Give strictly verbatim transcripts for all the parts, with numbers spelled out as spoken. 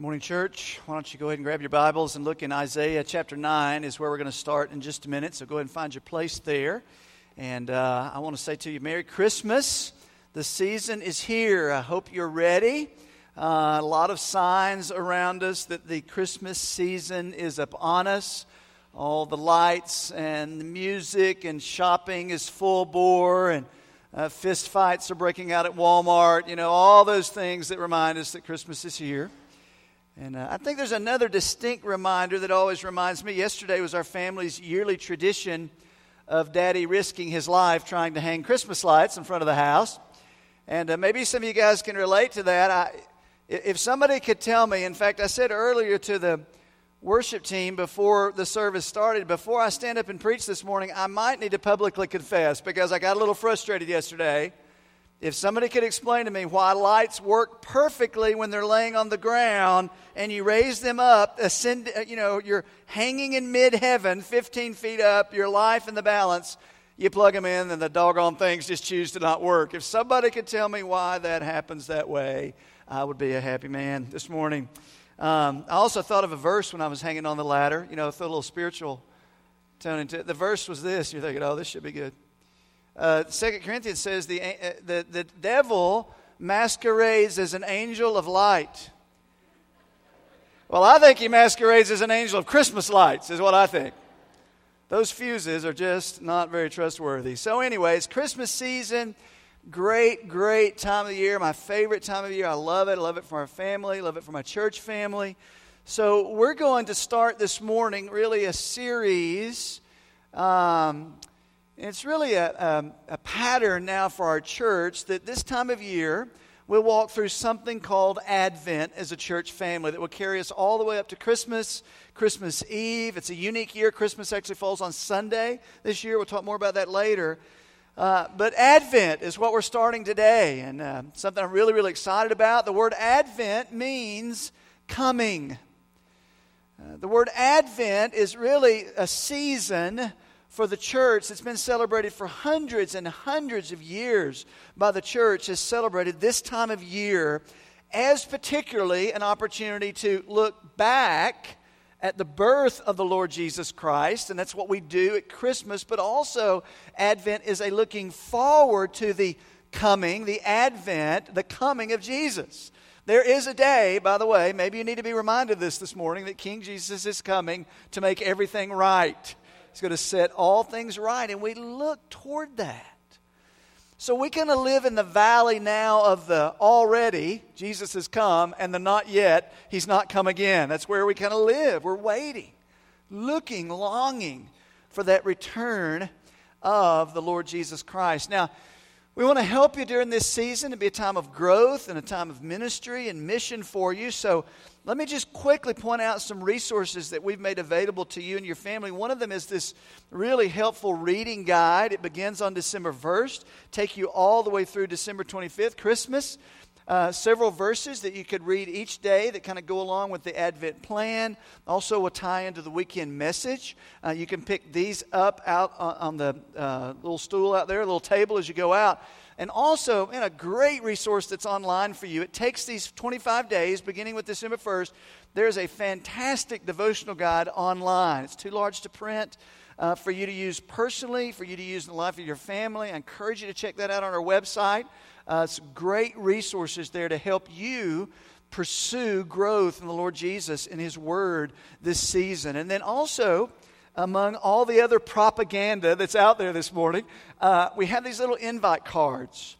Morning, church. Why don't you go ahead and grab your Bibles and look in Isaiah chapter nine is where we're going to start in just a minute. So go ahead and find your place there. And uh, I want to say to you, Merry Christmas. The season is here. I hope you're ready. Uh, a lot of signs around us that the Christmas season is upon us. All the lights and the music and shopping is full bore, and uh, fist fights are breaking out at Walmart. You know, all those things that remind us that Christmas is here. And uh, I think there's another distinct reminder that always reminds me. Yesterday was our family's yearly tradition of Daddy risking his life trying to hang Christmas lights in front of the house. And uh, maybe some of you guys can relate to that. I, if somebody could tell me, in fact, I said earlier to the worship team before the service started, before I stand up and preach this morning, I might need to publicly confess because I got a little frustrated yesterday. If somebody could explain to me why lights work perfectly when they're laying on the ground and you raise them up, ascend, you know, you're hanging in mid-heaven, fifteen feet up, your life in the balance, you plug them in and the doggone things just choose to not work. If somebody could tell me why that happens that way, I would be a happy man this morning. Um, I also thought of a verse when I was hanging on the ladder, you know, throw a little spiritual tone into it. The verse was this. You're thinking, oh, this should be good. Uh, Second Corinthians says the, uh, the the devil masquerades as an angel of light. Well, I think he masquerades as an angel of Christmas lights is what I think. Those fuses are just not very trustworthy. So anyways, Christmas season, great, great time of the year. My favorite time of the year. I love it. I love it for our family. Love it for my church family. So we're going to start this morning really a series. Um It's really a, a, a pattern now for our church that this time of year we'll walk through something called Advent as a church family that will carry us all the way up to Christmas, Christmas Eve. It's a unique year. Christmas actually falls on Sunday this year. We'll talk more about that later. Uh, but Advent is what we're starting today, and uh, something I'm really, really excited about. The word Advent means coming. Uh, the word Advent is really a season for the church that's been celebrated for hundreds and hundreds of years by the church has celebrated this time of year as particularly an opportunity to look back at the birth of the Lord Jesus Christ, and that's what we do at Christmas, but also Advent is a looking forward to the coming, the advent, the coming of Jesus. There is a day, by the way, maybe you need to be reminded of this this morning, that King Jesus is coming to make everything right. He's going to set all things right, and we look toward that. So we kind of live in the valley now of the already, Jesus has come, and the not yet, he's not come again. That's where we kind of live. We're waiting, looking, longing for that return of the Lord Jesus Christ. Now, we want to help you during this season to be a time of growth and a time of ministry and mission for you. So let me just quickly point out some resources that we've made available to you and your family. One of them is this really helpful reading guide. It begins on December first, take you all the way through December twenty-fifth, Christmas. Uh, several verses that you could read each day that kind of go along with the Advent plan. Also will tie into the weekend message. Uh, you can pick these up out on, on the uh, little stool out there, little table as you go out. And also, and a great resource that's online for you. It takes these twenty-five days, beginning with December first. There's a fantastic devotional guide online. It's too large to print. Uh, for you to use personally, for you to use in the life of your family. I encourage you to check that out on our website. Uh, it's great resources there to help you pursue growth in the Lord Jesus and His Word this season. And then also, among all the other propaganda that's out there this morning, uh, we have these little invite cards.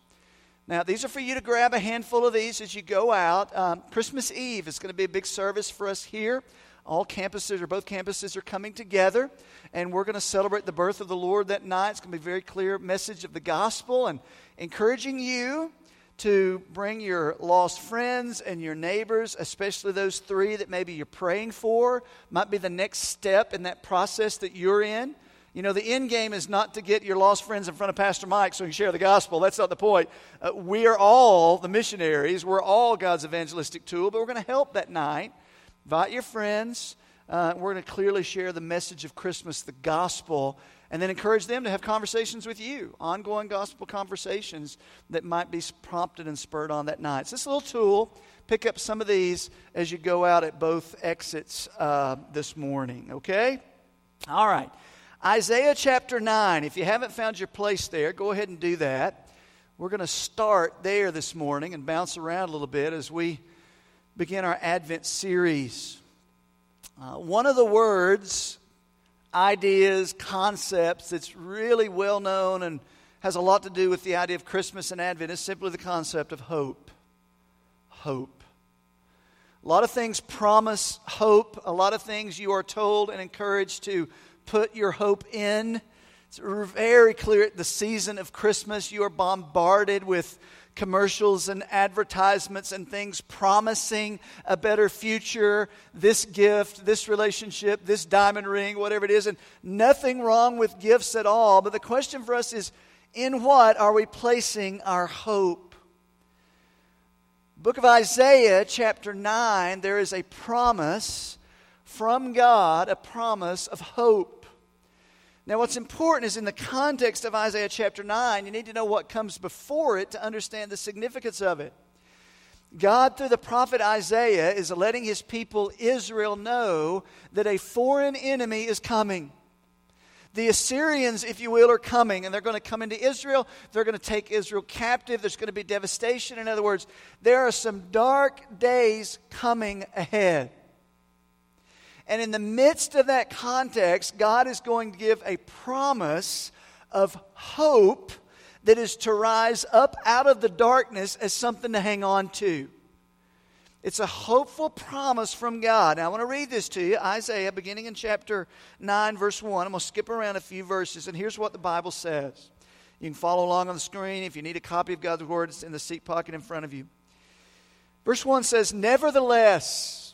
Now, these are for you to grab a handful of these as you go out. Um, Christmas Eve is going to be a big service for us here. All campuses or both campuses are coming together, and we're going to celebrate the birth of the Lord that night. It's going to be a very clear message of the gospel and encouraging you to bring your lost friends and your neighbors, especially those three that maybe you're praying for, might be the next step in that process that you're in. You know, the end game is not to get your lost friends in front of Pastor Mike so he can share the gospel. That's not the point. Uh, we are all the missionaries. We're all God's evangelistic tool, but we're going to help that night. Invite your friends. Uh, we're going to clearly share the message of Christmas, the gospel, and then encourage them to have conversations with you, ongoing gospel conversations that might be prompted and spurred on that night. So this little tool, pick up some of these as you go out at both exits uh, this morning, okay? All right, Isaiah chapter nine. If you haven't found your place there, go ahead and do that. We're going to start there this morning and bounce around a little bit as we begin our Advent series. Uh, one of the words, ideas, concepts that's really well known and has a lot to do with the idea of Christmas and Advent is simply the concept of hope. Hope. A lot of things promise hope. A lot of things you are told and encouraged to put your hope in. It's very clear at the season of Christmas, you are bombarded with commercials and advertisements and things promising a better future, this gift, this relationship, this diamond ring, whatever it is, and nothing wrong with gifts at all. But the question for us is, in what are we placing our hope? Book of Isaiah, chapter nine, there is a promise from God, a promise of hope. Now, what's important is in the context of Isaiah chapter nine, you need to know what comes before it to understand the significance of it. God, through the prophet Isaiah, is letting his people Israel know that a foreign enemy is coming. The Assyrians, if you will, are coming, and they're going to come into Israel. They're going to take Israel captive. There's going to be devastation. In other words, there are some dark days coming ahead. And in the midst of that context, God is going to give a promise of hope that is to rise up out of the darkness as something to hang on to. It's a hopeful promise from God. Now, I want to read this to you. Isaiah, beginning in chapter nine, verse one. I'm going to skip around a few verses, and here's what the Bible says. You can follow along on the screen. If you need a copy of God's Word, it's in the seat pocket in front of you. Verse one says, "Nevertheless..."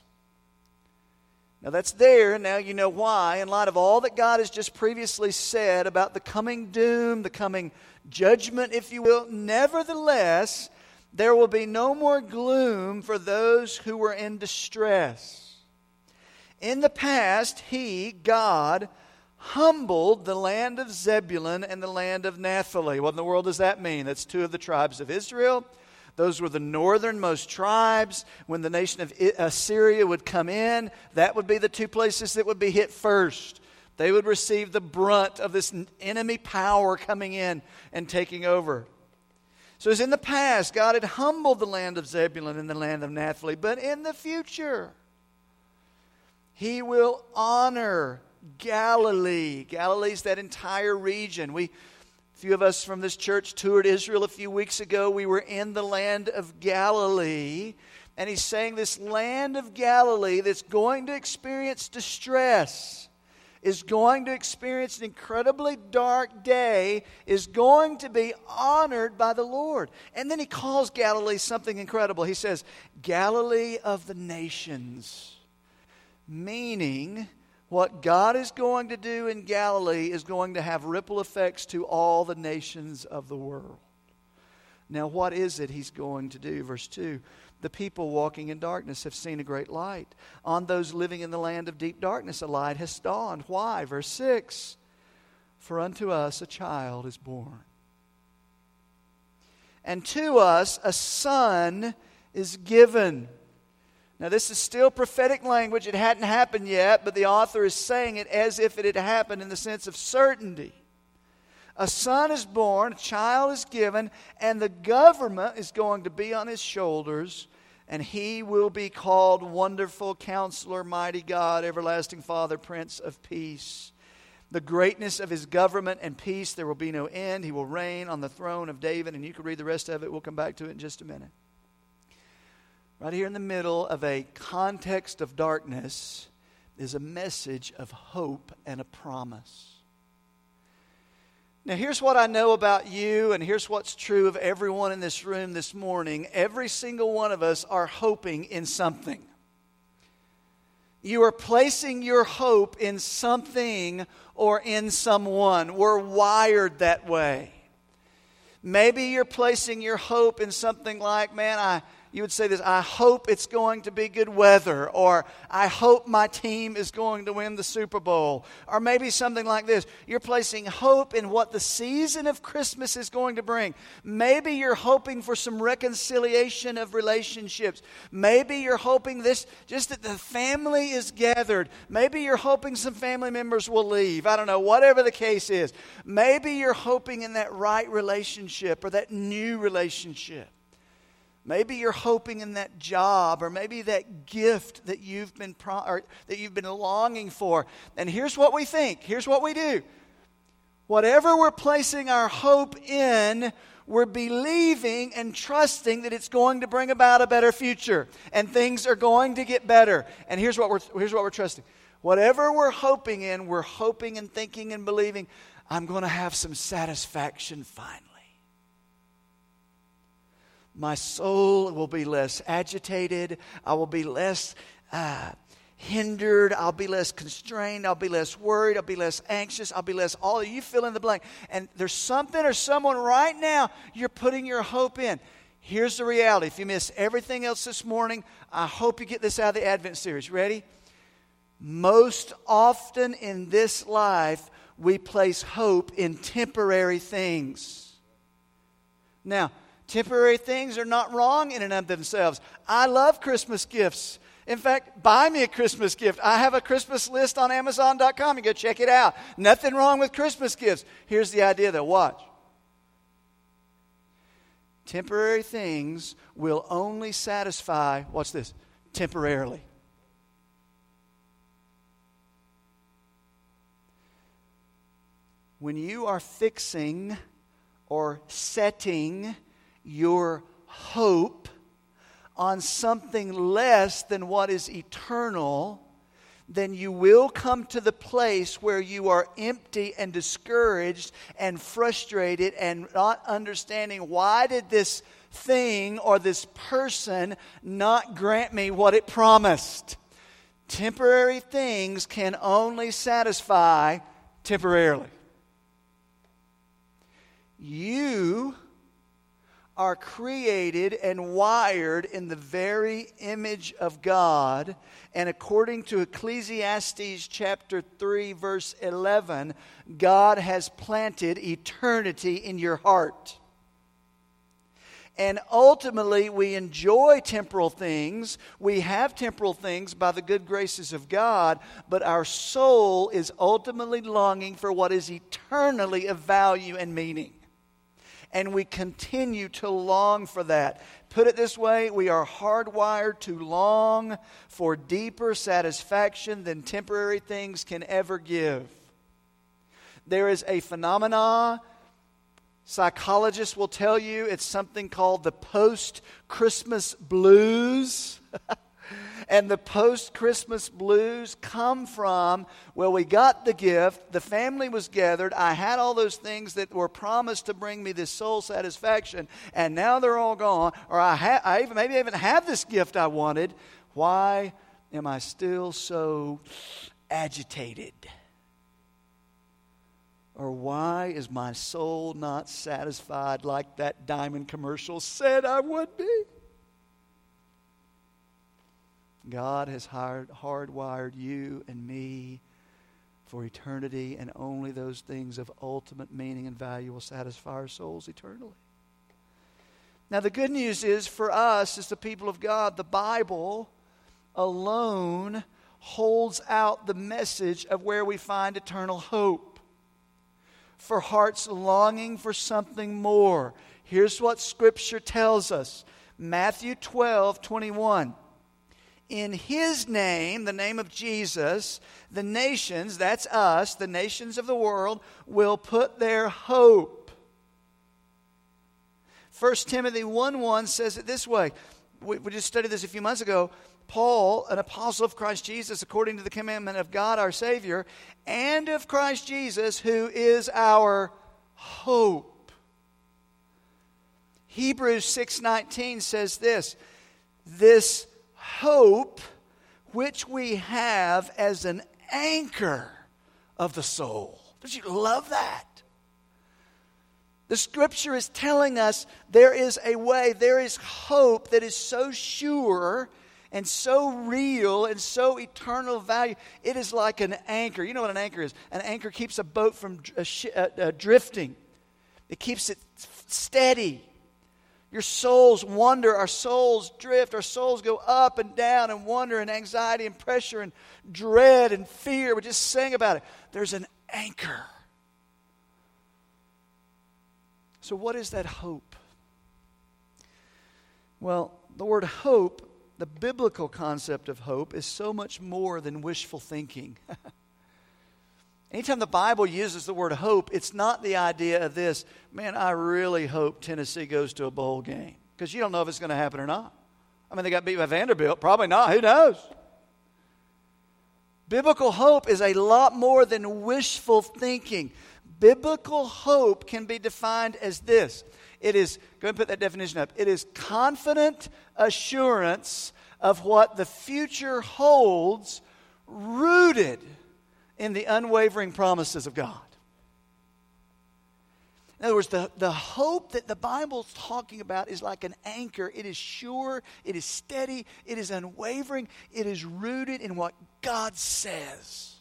Now that's there, now you know why, in light of all that God has just previously said about the coming doom, the coming judgment, if you will. "Nevertheless, there will be no more gloom for those who were in distress. In the past, He, God, humbled the land of Zebulun and the land of Naphtali." What in the world does that mean? That's two of the tribes of Israel. Those were the northernmost tribes. When the nation of Assyria would come in, that would be the two places that would be hit first. They would receive the brunt of this enemy power coming in and taking over. So as in the past, God had humbled the land of Zebulun and the land of Naphtali, but in the future, He will honor Galilee. Galilee's that entire region. We A few of us from this church toured Israel a few weeks ago. We were in the land of Galilee. And he's saying this land of Galilee that's going to experience distress, is going to experience an incredibly dark day, is going to be honored by the Lord. And then he calls Galilee something incredible. He says, "Galilee of the nations," meaning what God is going to do in Galilee is going to have ripple effects to all the nations of the world. Now, what is it He's going to do? Verse two, "The people walking in darkness have seen a great light. On those living in the land of deep darkness, a light has dawned." Why? Verse six, "For unto us a child is born, and to us a son is given." Now, this is still prophetic language. It hadn't happened yet, but the author is saying it as if it had happened in the sense of certainty. A son is born, a child is given, and the government is going to be on his shoulders, and he will be called Wonderful Counselor, Mighty God, Everlasting Father, Prince of Peace. The greatness of his government and peace, there will be no end. He will reign on the throne of David, and you can read the rest of it. We'll come back to it in just a minute. Right here in the middle of a context of darkness is a message of hope and a promise. Now, here's what I know about you, and here's what's true of everyone in this room this morning. Every single one of us are hoping in something. You are placing your hope in something or in someone. We're wired that way. Maybe you're placing your hope in something like, man, I... you would say this, I hope it's going to be good weather, or I hope my team is going to win the Super Bowl, or maybe something like this. You're placing hope in what the season of Christmas is going to bring. Maybe you're hoping for some reconciliation of relationships. Maybe you're hoping this, just that the family is gathered. Maybe you're hoping some family members will leave. I don't know, whatever the case is. Maybe you're hoping in that right relationship or that new relationship. Maybe you're hoping in that job, or maybe that gift that you've been pro- or that you've been longing for. And here's what we think. Here's what we do. Whatever we're placing our hope in, we're believing and trusting that it's going to bring about a better future, and things are going to get better. And here's what we're here's what we're trusting. Whatever we're hoping in, we're hoping and thinking and believing, I'm going to have some satisfaction finally. My soul will be less agitated. I will be less uh, hindered. I'll be less constrained. I'll be less worried. I'll be less anxious. I'll be less all. You fill in the blank. And there's something or someone right now you're putting your hope in. Here's the reality. If you miss everything else this morning, I hope you get this out of the Advent series. Ready? Most often in this life, we place hope in temporary things. Now, temporary things are not wrong in and of themselves. I love Christmas gifts. In fact, buy me a Christmas gift. I have a Christmas list on Amazon dot com. You go check it out. Nothing wrong with Christmas gifts. Here's the idea, though. Watch. Temporary things will only satisfy, watch this, temporarily. When you are fixing or setting your hope on something less than what is eternal, then you will come to the place where you are empty and discouraged and frustrated and not understanding, why did this thing or this person not grant me what it promised? Temporary things can only satisfy temporarily. You are created and wired in the very image of God. And according to Ecclesiastes chapter three, verse eleven, God has planted eternity in your heart. And ultimately, we enjoy temporal things. We have temporal things by the good graces of God, but our soul is ultimately longing for what is eternally of value and meaning. And we continue to long for that. Put it this way, we are hardwired to long for deeper satisfaction than temporary things can ever give. There is a phenomenon, psychologists will tell you, it's something called the post-Christmas blues. And the post-Christmas blues come from, well, we got the gift, the family was gathered, I had all those things that were promised to bring me this soul satisfaction, and now they're all gone, or I, ha- I even maybe I even have this gift I wanted. Why am I still so agitated? Or why is my soul not satisfied like that diamond commercial said I would be? God has hard, hardwired you and me for eternity, and only those things of ultimate meaning and value will satisfy our souls eternally. Now, the good news is for us as the people of God, the Bible alone holds out the message of where we find eternal hope for hearts longing for something more. Here's what Scripture tells us. Matthew twelve twenty-one. In His name, the name of Jesus, the nations, that's us, the nations of the world, will put their hope. First Timothy one one says it this way. We, we just studied this a few months ago. Paul, an apostle of Christ Jesus, according to the commandment of God our Savior, and of Christ Jesus, who is our hope. Hebrews six nineteen says this, this hope which we have as an anchor of the soul. Don't you love that? The scripture is telling us there is a way, there is hope that is so sure and so real and so eternal value. It is like an anchor. You know what an anchor is? An anchor keeps a boat from drifting. It keeps it steady. Your souls wander, our souls drift, our souls go up and down and wonder and anxiety and pressure and dread and fear. We just sang about it. There's an anchor. So what is that hope? Well, the word hope, the biblical concept of hope, is so much more than wishful thinking. Anytime the Bible uses the word hope, it's not the idea of this, man, I really hope Tennessee goes to a bowl game. Because you don't know if it's going to happen or not. I mean, they got beat by Vanderbilt. Probably not. Who knows? Biblical hope is a lot more than wishful thinking. Biblical hope can be defined as this. It is, go ahead and put that definition up. It is confident assurance of what the future holds, rooted in the unwavering promises of God. In other words, the, the hope that the Bible's talking about is like an anchor. It is sure, it is steady, it is unwavering, it is rooted in what God says.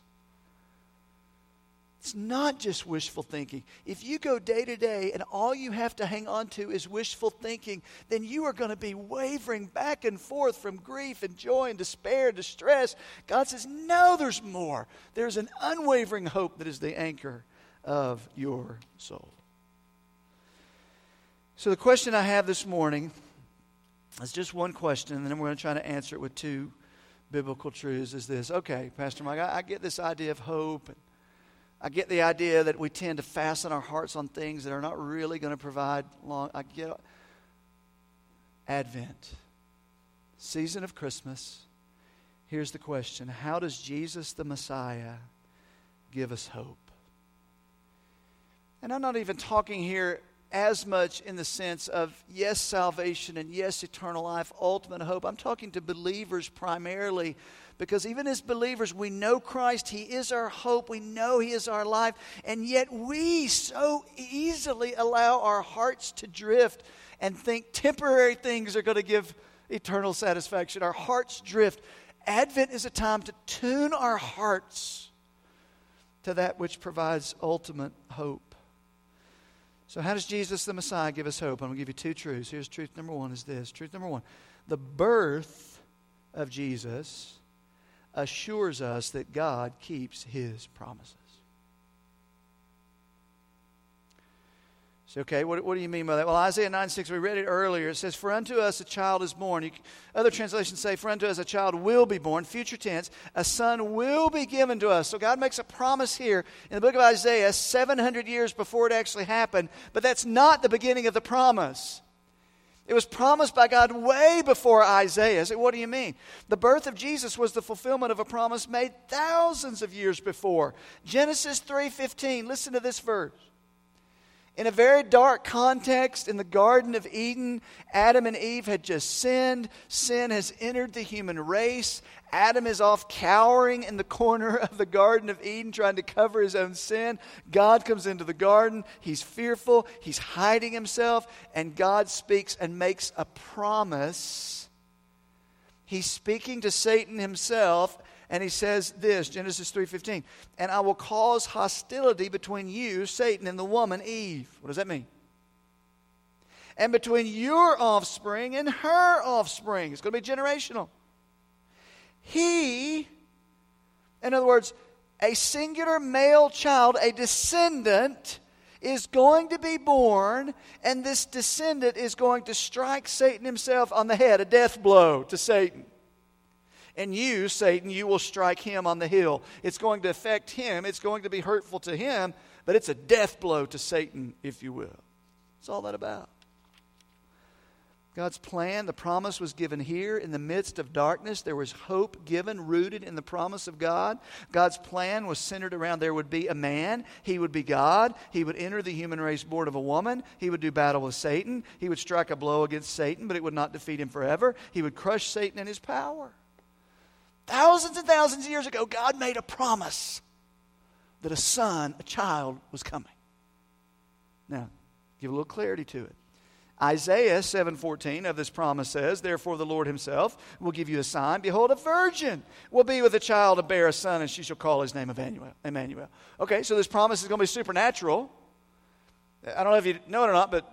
It's not just wishful thinking. If you go day to day and all you have to hang on to is wishful thinking, then you are going to be wavering back and forth from grief and joy and despair and distress. God says, no, there's more. There's an unwavering hope that is the anchor of your soul. So the question I have this morning is just one question, and then we're going to try to answer it with two biblical truths, is this. Okay, Pastor Mike, I, I get this idea of hope. I get the idea that we tend to fasten our hearts on things that are not really going to provide long. I get Advent, season of Christmas. Here's the question. How does Jesus the Messiah give us hope? And I'm not even talking here as much in the sense of, yes, salvation and yes, eternal life, ultimate hope. I'm talking to believers primarily, because even as believers, we know Christ. He is our hope. We know He is our life. And yet we so easily allow our hearts to drift and think temporary things are going to give eternal satisfaction. Our hearts drift. Advent is a time to tune our hearts to that which provides ultimate hope. So how does Jesus the Messiah give us hope? I'm going to give you two truths. Here's truth number one is this. Truth number one, the birth of Jesus assures us that God keeps His promises. So, okay, what, what do you mean by that? Well, Isaiah nine six, we read it earlier. It says, for unto us a child is born. You, other translations say, for unto us a child will be born. Future tense, a son will be given to us. So God makes a promise here in the book of Isaiah seven hundred years before it actually happened. But that's not the beginning of the promise. It was promised by God way before Isaiah. I said, what do you mean? The birth of Jesus was the fulfillment of a promise made thousands of years before. Genesis three fifteen, listen to this verse. In a very dark context, in the Garden of Eden, Adam and Eve had just sinned. Sin has entered the human race. Adam is off cowering in the corner of the Garden of Eden, trying to cover his own sin. God comes into the garden. He's fearful. He's hiding himself. And God speaks and makes a promise. He's speaking to Satan himself. And he says this, Genesis three fifteen, and I will cause hostility between you, Satan, and the woman, Eve. What does that mean? And between your offspring and her offspring. It's going to be generational. He, in other words, a singular male child, a descendant, is going to be born, and this descendant is going to strike Satan himself on the head, a death blow to Satan. And you, Satan, you will strike him on the heel. It's going to affect him. It's going to be hurtful to him. But it's a death blow to Satan, if you will. It's all that about. God's plan, the promise was given here in the midst of darkness. There was hope given, rooted in the promise of God. God's plan was centered around there would be a man. He would be God. He would enter the human race born of a woman. He would do battle with Satan. He would strike a blow against Satan, but it would not defeat him forever. He would crush Satan in his power. Thousands and thousands of years ago, God made a promise that a son, a child, was coming. Now, Give a little clarity to it. Isaiah seven fourteen of this promise says, "Therefore the Lord himself will give you a sign. Behold, a virgin will be with a child and bear a son, and she shall call his name Emmanuel." Emmanuel. Okay, so this promise is going to be supernatural. I don't know if you know it or not, but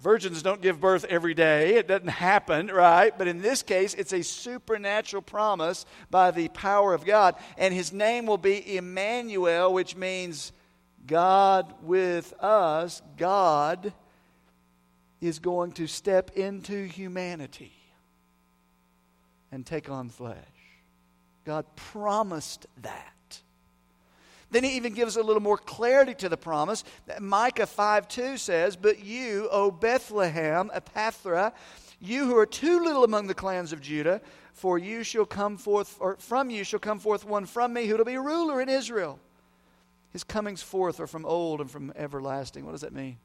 virgins don't give birth every day. It doesn't happen, right? But in this case, it's a supernatural promise by the power of God. And his name will be Emmanuel, which means God with us. God is going to step into humanity and take on flesh. God promised that. Then he even gives a little more clarity to the promise. Micah five two says, "But you, O Bethlehem, Ephrathah, you who are too little among the clans of Judah, for you shall come forth, or from you shall come forth one from me who will be ruler in Israel. His comings forth are from old and from everlasting." What does that mean?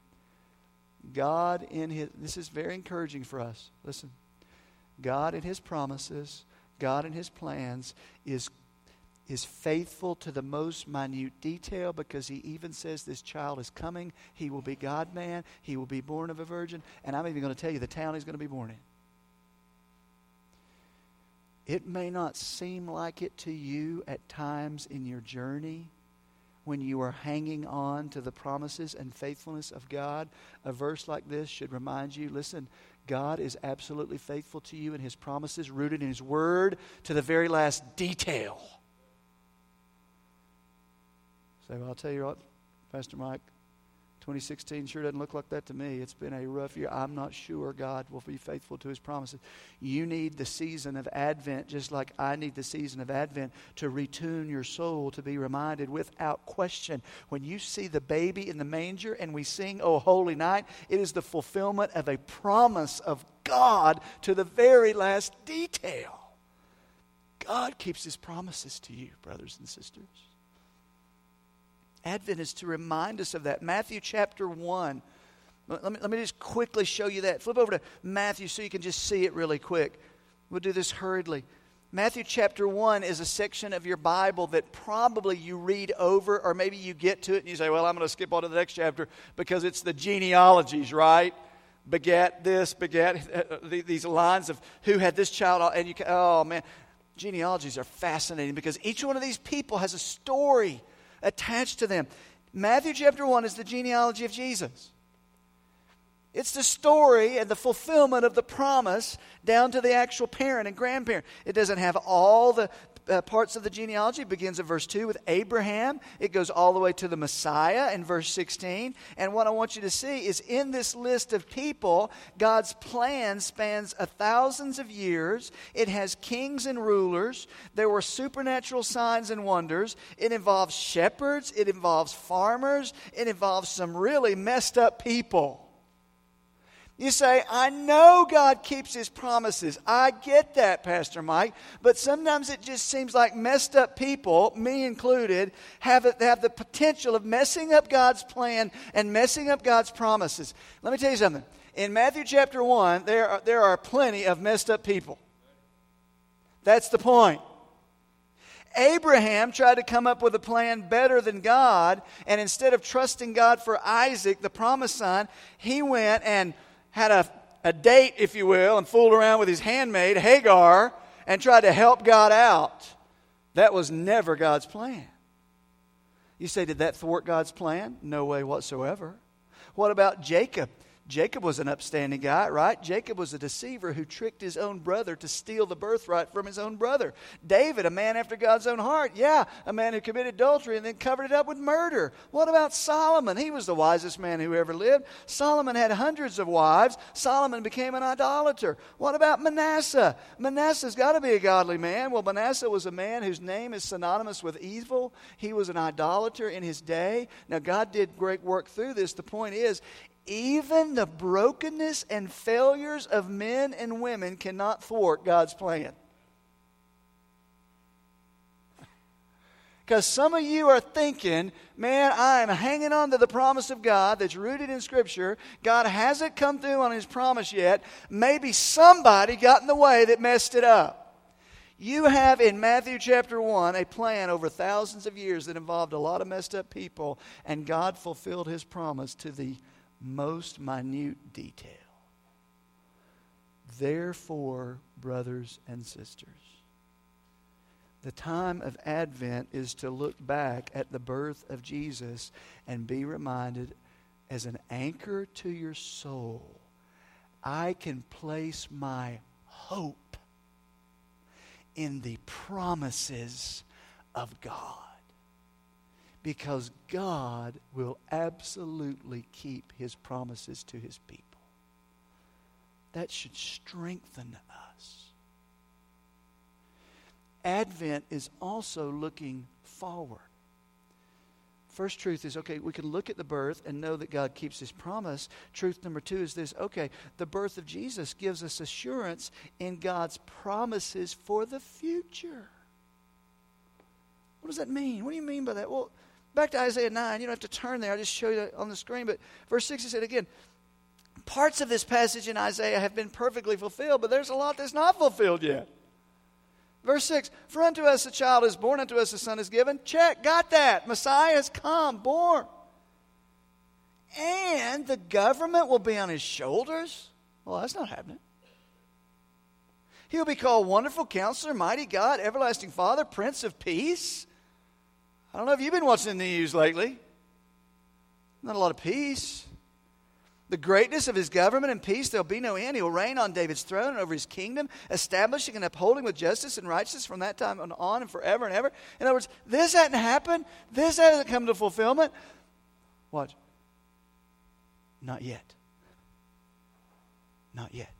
God in his, this is very encouraging for us. Listen, God in his promises, God in his plans is is faithful to the most minute detail, because he even says this child is coming. He will be God-man. He will be born of a virgin. And I'm even going to tell you the town he's going to be born in. It may not seem like it to you at times in your journey when you are hanging on to the promises and faithfulness of God. A verse like this should remind you, listen, God is absolutely faithful to you and his promises, rooted in his word to the very last detail. Say, "Well, I'll tell you what, Pastor Mike, twenty sixteen sure doesn't look like that to me. It's been a rough year. I'm not sure God will be faithful to his promises." You need the season of Advent, just like I need the season of Advent, to retune your soul, to be reminded without question. When you see the baby in the manger and we sing, "O Holy Night," it is the fulfillment of a promise of God to the very last detail. God keeps his promises to you, brothers and sisters. Advent is to remind us of that. Matthew chapter one. Let me, let me just quickly show you that. Flip over to Matthew so you can just see it really quick. We'll do this hurriedly. Matthew chapter one is a section of your Bible that probably you read over, or maybe you get to it and you say, "Well, I'm going to skip on to the next chapter," because it's the genealogies, right? Begat this, begat uh, these lines of who had this child. And you can, oh man, genealogies are fascinating because each one of these people has a story attached to them. Matthew chapter one is the genealogy of Jesus. It's the story and the fulfillment of the promise down to the actual parent and grandparent. It doesn't have all the uh, parts of the genealogy. It begins at verse two with Abraham. It goes all the way to the Messiah in verse sixteen. And what I want you to see is in this list of people, God's plan spans a thousands of years. It has kings and rulers. There were supernatural signs and wonders. It involves shepherds. It involves farmers. It involves some really messed up people. You say, "I know God keeps his promises. I get that, Pastor Mike. But sometimes it just seems like messed up people, me included, have, a, have the potential of messing up God's plan and messing up God's promises." Let me tell you something. In Matthew chapter one, there are, there are plenty of messed up people. That's the point. Abraham tried to come up with a plan better than God, and instead of trusting God for Isaac, the promised son, he went and had a, a date, if you will, and fooled around with his handmaid, Hagar, and tried to help God out. That was never God's plan. You say, did that thwart God's plan? No way whatsoever. What about Jacob? Jacob was an upstanding guy, right? Jacob was a deceiver who tricked his own brother to steal the birthright from his own brother. David, a man after God's own heart. Yeah, a man who committed adultery and then covered it up with murder. What about Solomon? He was the wisest man who ever lived. Solomon had hundreds of wives. Solomon became an idolater. What about Manasseh? Manasseh's got to be a godly man. Well, Manasseh was a man whose name is synonymous with evil. He was an idolater in his day. Now, God did great work through this. The point is, even the brokenness and failures of men and women cannot thwart God's plan. Because some of you are thinking, man, I'm hanging on to the promise of God that's rooted in Scripture. God hasn't come through on his promise yet. Maybe somebody got in the way that messed it up. You have in Matthew chapter one a plan over thousands of years that involved a lot of messed up people, and God fulfilled his promise to the most minute detail. Therefore, brothers and sisters, the time of Advent is to look back at the birth of Jesus and be reminded, as an anchor to your soul, I can place my hope in the promises of God, because God will absolutely keep His promises to His people. That should strengthen us. Advent is also looking forward. First truth is, okay, we can look at the birth and know that God keeps His promise. Truth number two is this, okay, the birth of Jesus gives us assurance in God's promises for the future. What does that mean? What do you mean by that? Well, back to Isaiah nine. You don't have to turn there. I'll just show you on the screen. But verse six, it said again, parts of this passage in Isaiah have been perfectly fulfilled, but there's a lot that's not fulfilled yet. Verse six, for unto us a child is born, unto us a son is given. Check, got that. Messiah has come, born. And the government will be on His shoulders. Well, that's not happening. He'll be called Wonderful Counselor, Mighty God, Everlasting Father, Prince of Peace. I don't know if you've been watching the news lately. Not a lot of peace. The greatness of His government and peace, there'll be no end. He will reign on David's throne and over His kingdom, establishing and upholding with justice and righteousness from that time on and forever and ever. In other words, this hadn't happened. This hasn't come to fulfillment. Watch. Not yet. Not yet.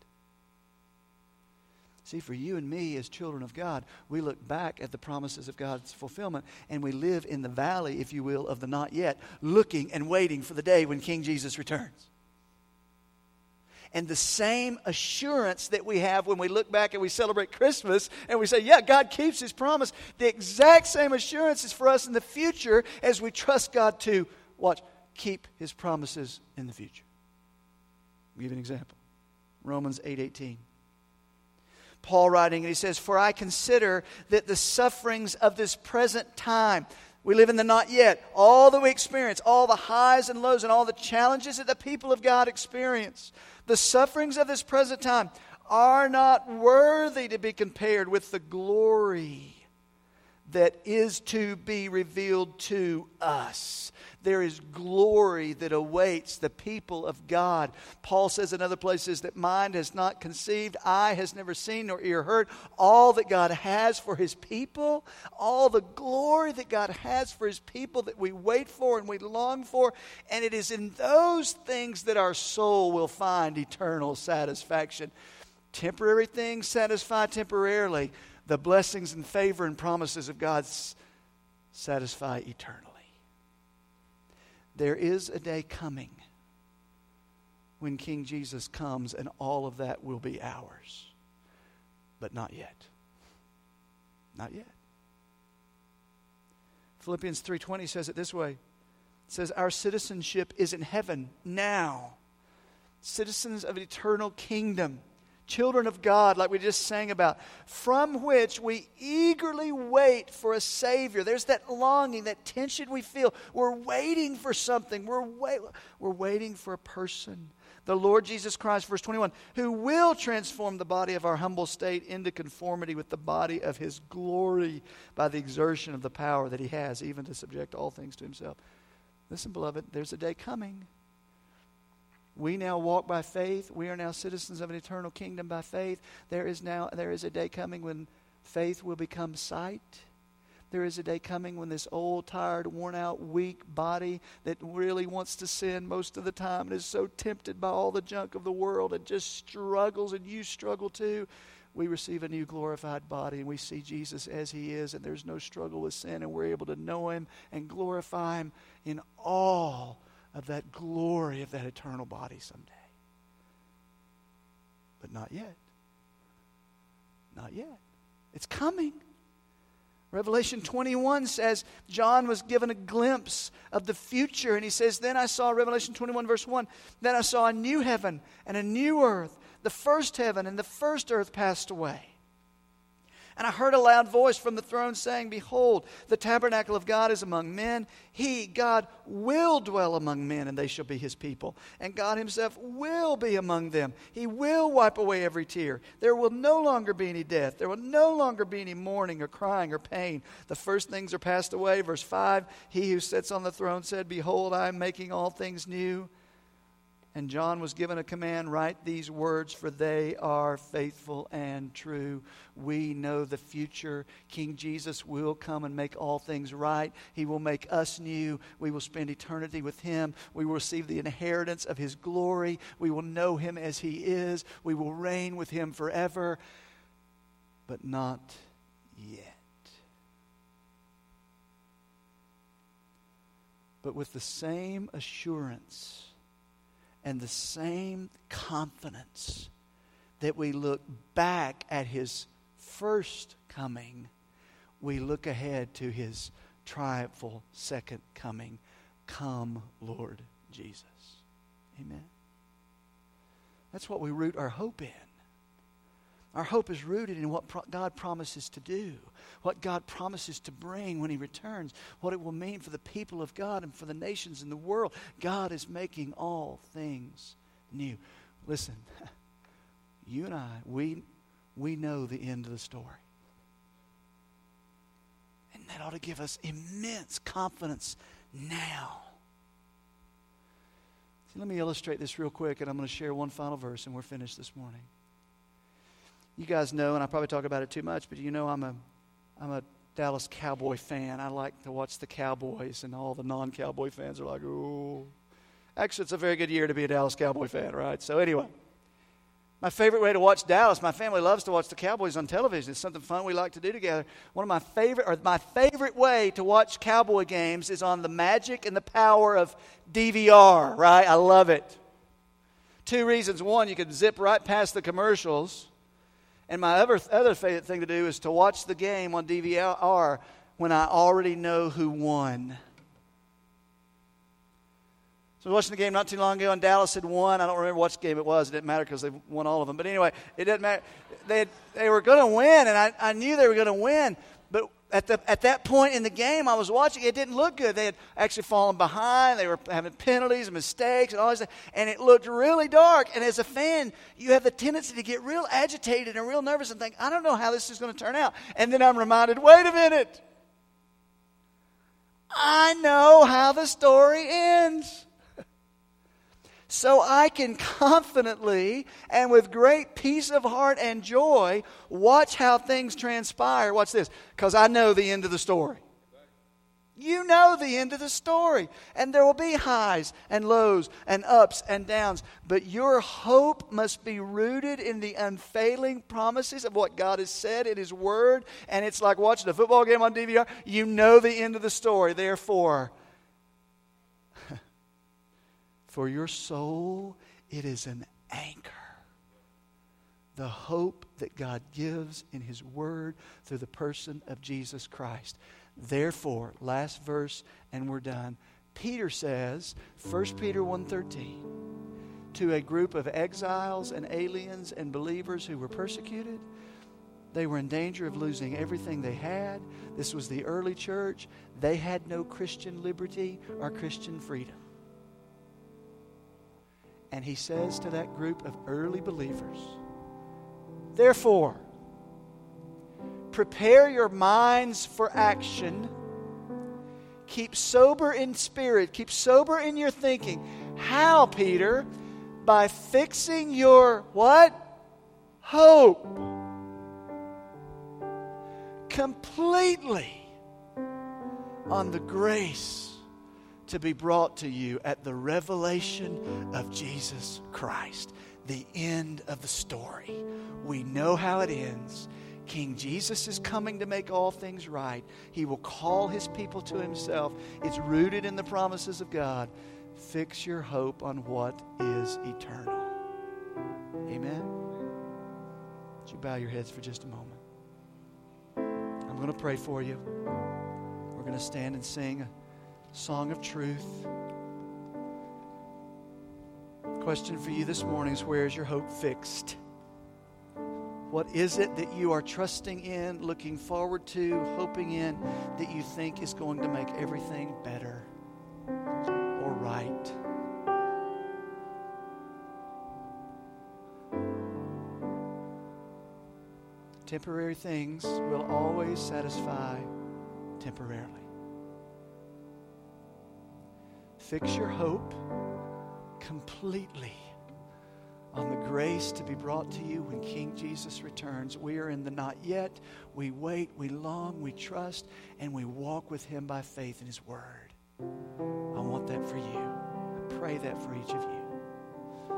See, for you and me as children of God, we look back at the promises of God's fulfillment, and we live in the valley, if you will, of the not yet, looking and waiting for the day when King Jesus returns. And the same assurance that we have when we look back and we celebrate Christmas and we say, yeah, God keeps His promise, the exact same assurance is for us in the future as we trust God to, watch, keep His promises in the future. I'll give you an example. Romans eight eighteen. Paul writing, and he says, for I consider that the sufferings of this present time, we live in the not yet, all that we experience, all the highs and lows and all the challenges that the people of God experience, the sufferings of this present time are not worthy to be compared with the glory that is to be revealed to us. There is glory that awaits the people of God. Paul says in other places that mind has not conceived, eye has never seen, nor ear heard. All that God has for His people, all the glory that God has for His people that we wait for and we long for, and it is in those things that our soul will find eternal satisfaction. Temporary things satisfy temporarily. The blessings and favor and promises of God satisfy eternally. There is a day coming when King Jesus comes and all of that will be ours. But not yet. Not yet. Philippians three twenty says it this way. It says, our citizenship is in heaven now. Citizens of an eternal kingdom. Children of God, like we just sang about, from which we eagerly wait for a Savior. There's that longing, that tension we feel. We're waiting for something. We're wait, we're waiting for a person. The Lord Jesus Christ, verse twenty-one, who will transform the body of our humble state into conformity with the body of His glory by the exertion of the power that He has, even to subject all things to Himself. Listen, beloved, there's a day coming. We now walk by faith. We are now citizens of an eternal kingdom by faith. There is now there is a day coming when faith will become sight. There is a day coming when this old, tired, worn-out, weak body that really wants to sin most of the time and is so tempted by all the junk of the world and just struggles, and you struggle too. We receive a new glorified body, and we see Jesus as He is, and there's no struggle with sin, and we're able to know Him and glorify Him in all of that glory of that eternal body someday. But not yet. Not yet. It's coming. Revelation twenty-one says, John was given a glimpse of the future, and he says, then I saw, Revelation twenty-one verse one, then I saw a new heaven and a new earth. The first heaven and the first earth passed away. And I heard a loud voice from the throne saying, Behold, the tabernacle of God is among men. He, God, will dwell among men, and they shall be his people. And God himself will be among them. He will wipe away every tear. There will no longer be any death. There will no longer be any mourning or crying or pain. The first things are passed away. Verse five, he who sits on the throne said, Behold, I am making all things new. And John was given a command, write these words, for they are faithful and true. We know the future. King Jesus will come and make all things right. He will make us new. We will spend eternity with him. We will receive the inheritance of his glory. We will know him as he is. We will reign with him forever. But not yet. But with the same assurance and the same confidence that we look back at his first coming, we look ahead to his triumphal second coming. Come, Lord Jesus. Amen. That's what we root our hope in. Our hope is rooted in what pro- God promises to do, what God promises to bring when he returns, what it will mean for the people of God and for the nations in the world. God is making all things new. Listen, you and I, we, we know the end of the story. And that ought to give us immense confidence now. See, let me illustrate this real quick, and I'm going to share one final verse, and we're finished this morning. You guys know, and I probably talk about it too much, but you know I'm a I'm a Dallas Cowboy fan. I like to watch the Cowboys, and all the non-Cowboy fans are like, ooh. Actually, it's a very good year to be a Dallas Cowboy fan, right? So anyway, my favorite way to watch Dallas, my family loves to watch the Cowboys on television. It's something fun we like to do together. One of my favorite, or my favorite way to watch Cowboy games is on the magic and the power of D V R, right? I love it. Two reasons. One, you can zip right past the commercials. And my other other favorite thing to do is to watch the game on D V R when I already know who won. So I was watching the game not too long ago, and Dallas had won. I don't remember which game it was. It didn't matter because they won all of them. But anyway, it didn't matter. They had, they were going to win, and I, I knew they were going to win. But at the at that point in the game I was watching, it didn't look good. They had actually fallen behind. They were having penalties and mistakes and all this, and it looked really dark. And as a fan, you have the tendency to get real agitated and real nervous and think, I don't know how this is going to turn out. And then I'm reminded, wait a minute. I know how the story ends. So I can confidently and with great peace of heart and joy watch how things transpire. Watch this, because I know the end of the story. You know the end of the story. And there will be highs and lows and ups and downs. But your hope must be rooted in the unfailing promises of what God has said in his word. And it's like watching a football game on D V R. You know the end of the story. Therefore, for your soul, it is an anchor. The hope that God gives in his word through the person of Jesus Christ. Therefore, last verse and we're done. Peter says, First Peter one thirteen, to a group of exiles and aliens and believers who were persecuted, they were in danger of losing everything they had. This was the early church. They had no Christian liberty or Christian freedom. And he says to that group of early believers, therefore, prepare your minds for action. Keep sober in spirit. Keep sober in your thinking. How, Peter? By fixing your what? Hope. Completely on the grace to be brought to you at the revelation of Jesus Christ. The end of the story. We know how it ends. King Jesus is coming to make all things right. He will call his people to himself. It's rooted in the promises of God. Fix your hope on what is eternal. Amen? Would you bow your heads for just a moment? I'm going to pray for you. We're going to stand and sing a song of truth. Question for you this morning is, where is your hope fixed? What is it that you are trusting in, looking forward to, hoping in, that you think is going to make everything better or right? Temporary things will always satisfy temporarily. Fix your hope completely on the grace to be brought to you when King Jesus returns. We are in the not yet. We wait, we long, we trust, and we walk with Him by faith in His Word. I want that for you. I pray that for each of you.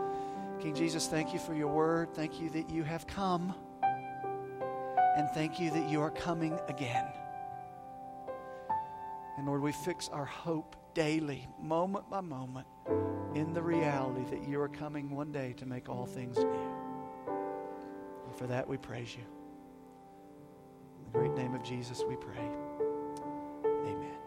King Jesus, thank you for your Word. Thank you that you have come. And thank you that you are coming again. And Lord, we fix our hope daily, moment by moment, in the reality that you are coming one day to make all things new. And for that we praise you. In the great name of Jesus we pray. Amen.